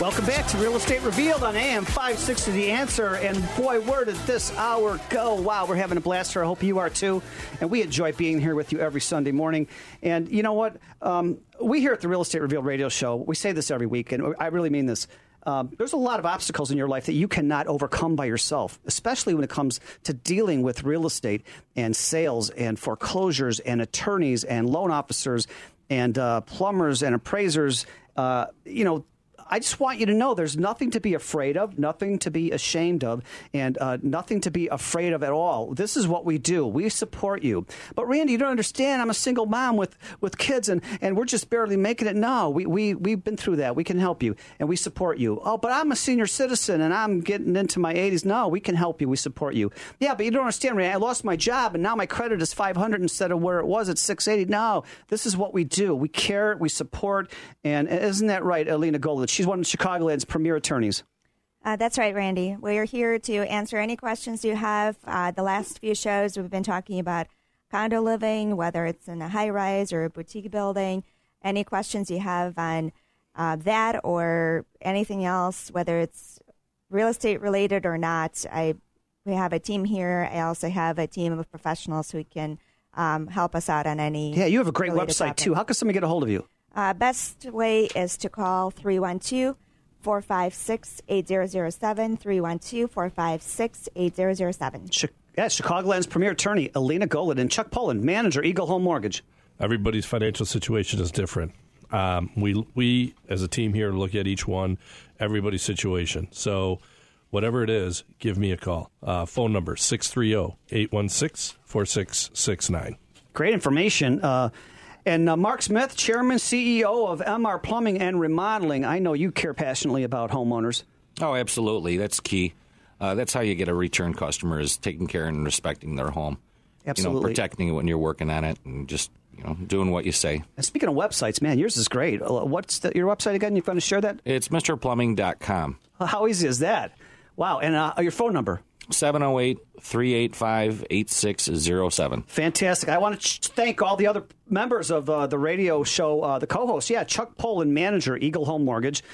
Welcome back to Real Estate Revealed on A M five sixty, The Answer. And boy, where did this hour go? Wow, we're having a blast here. I hope you are too. And we enjoy being here with you every Sunday morning. And you know what? Um, we here at the Real Estate Revealed radio show, we say this every week, and I really mean this. Um, there's a lot of obstacles in your life that you cannot overcome by yourself, especially when it comes to dealing with real estate and sales and foreclosures and attorneys and loan officers and uh, plumbers and appraisers. Uh, you know, I just want you to know there's nothing to be afraid of, nothing to be ashamed of, and uh, nothing to be afraid of at all. This is what we do. We support you. But, Randy, you don't understand. I'm a single mom with, with kids, and, and we're just barely making it. No, we, we, we've been through that. We can help you, and we support you. Oh, but I'm a senior citizen, and I'm getting into my eighties. No, we can help you. We support you. Yeah, but you don't understand, Randy. I lost my job, and now my credit is five hundred instead of where it was at six eighty. No, this is what we do. We care. We support. And isn't that right, Alina Golod? She's one of Chicagoland's premier attorneys. Uh, that's right, Randy. We're here to answer any questions you have. Uh, the last few shows, we've been talking about condo living, whether it's in a high-rise or a boutique building. Any questions you have on uh, that or anything else, whether it's real estate related or not, I we have a team here. I also have a team of professionals who can um, help us out on any. Yeah, you have a great website, topic. Too. How can somebody get a hold of you? Uh, best way is to call three one two, four five six, eight zero zero seven, three one two, four five six, eight zero zero seven. Ch- yeah, Chicagoland's premier attorney, Alina Golod, and Chuck Pullen, manager, Eagle Home Mortgage. Everybody's financial situation is different. Um, we, we, as a team here, look at each one, everybody's situation. So whatever it is, give me a call. Uh, phone number, six three zero, eight one six, four six six nine. Great information. Uh And uh, Mark Smith, Chairman, C E O of M R Plumbing and Remodeling. I know you care passionately about homeowners. Oh, absolutely. That's key. Uh, that's how you get a return customer is taking care and respecting their home. Absolutely. You know, protecting it when you're working on it and just, you know, doing what you say. And speaking of websites, man, yours is great. What's the, your website again? You want to share that? It's mister plumbing dot com. How easy is that? Wow. And uh, your phone number? seven oh eight, three eight five, eight six zero seven. Fantastic. I want to thank all the other members of uh, the radio show, uh, the co-hosts. Yeah, Chuck Pullen, manager, Eagle Home Mortgage.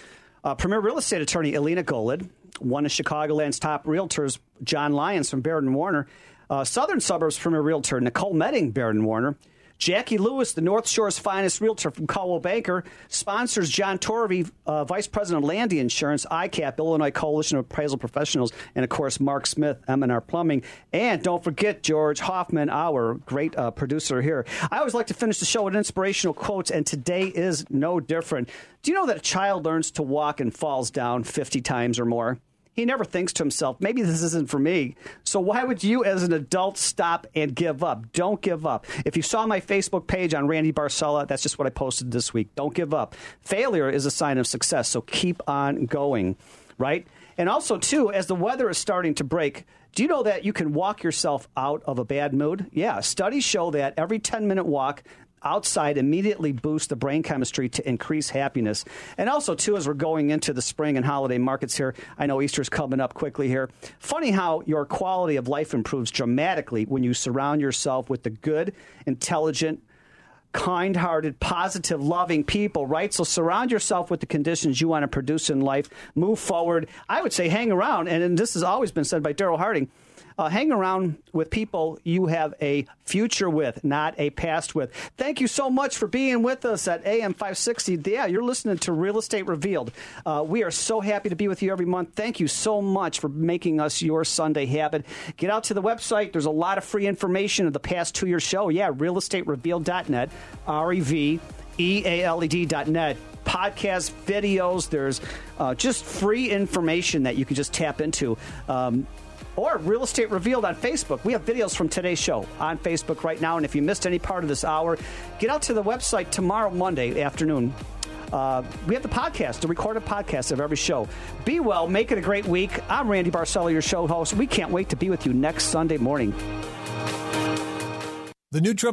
Uh, premier real estate attorney, Alina Golod. One of Chicagoland's top realtors, John Lyons from Baird and Warner. Uh, Southern Suburbs premier realtor, Nicole Metting, Baird and Warner. Jackie Lewis, the North Shore's finest realtor from Coldwell Banker, sponsors John Torvey, uh, Vice President of Landy Insurance, I C A P, Illinois Coalition of Appraisal Professionals, and, of course, Mark Smith, M and R Plumbing. And don't forget George Hoffman, our great uh, producer here. I always like to finish the show with inspirational quotes, and today is no different. Do you know that a child learns to walk and falls down fifty times or more? He never thinks to himself, maybe this isn't for me. So why would you as an adult stop and give up? Don't give up. If you saw my Facebook page on Randy Barcella, that's just what I posted this week. Don't give up. Failure is a sign of success, so keep on going, right? And also, too, as the weather is starting to break, do you know that you can walk yourself out of a bad mood? Yeah, studies show that every ten-minute walk outside immediately boosts the brain chemistry to increase happiness. And also, too, as we're going into the spring and holiday markets here, I know Easter's coming up quickly here. Funny how your quality of life improves dramatically when you surround yourself with the good, intelligent, kind-hearted, positive, loving people, right? So surround yourself with the conditions you want to produce in life. Move forward. I would say hang around, and, and this has always been said by Daryl Harding, Uh, hang around with people you have a future with, not a past with. Thank you so much for being with us at A M five sixty. Yeah, you're listening to Real Estate Revealed. Uh, we are so happy to be with you every month. Thank you so much for making us your Sunday habit. Get out to the website. There's a lot of free information of the past two-year show. Yeah, real estate revealed dot net, R E V E A L E D dot net. Podcasts, videos. There's uh, just free information that you can just tap into. Um Or Real Estate Revealed on Facebook. We have videos from today's show on Facebook right now. And if you missed any part of this hour, get out to the website tomorrow, Monday afternoon. Uh, we have the podcast, the recorded podcast of every show. Be well. Make it a great week. I'm Randy Barcella, your show host. We can't wait to be with you next Sunday morning. The new trip.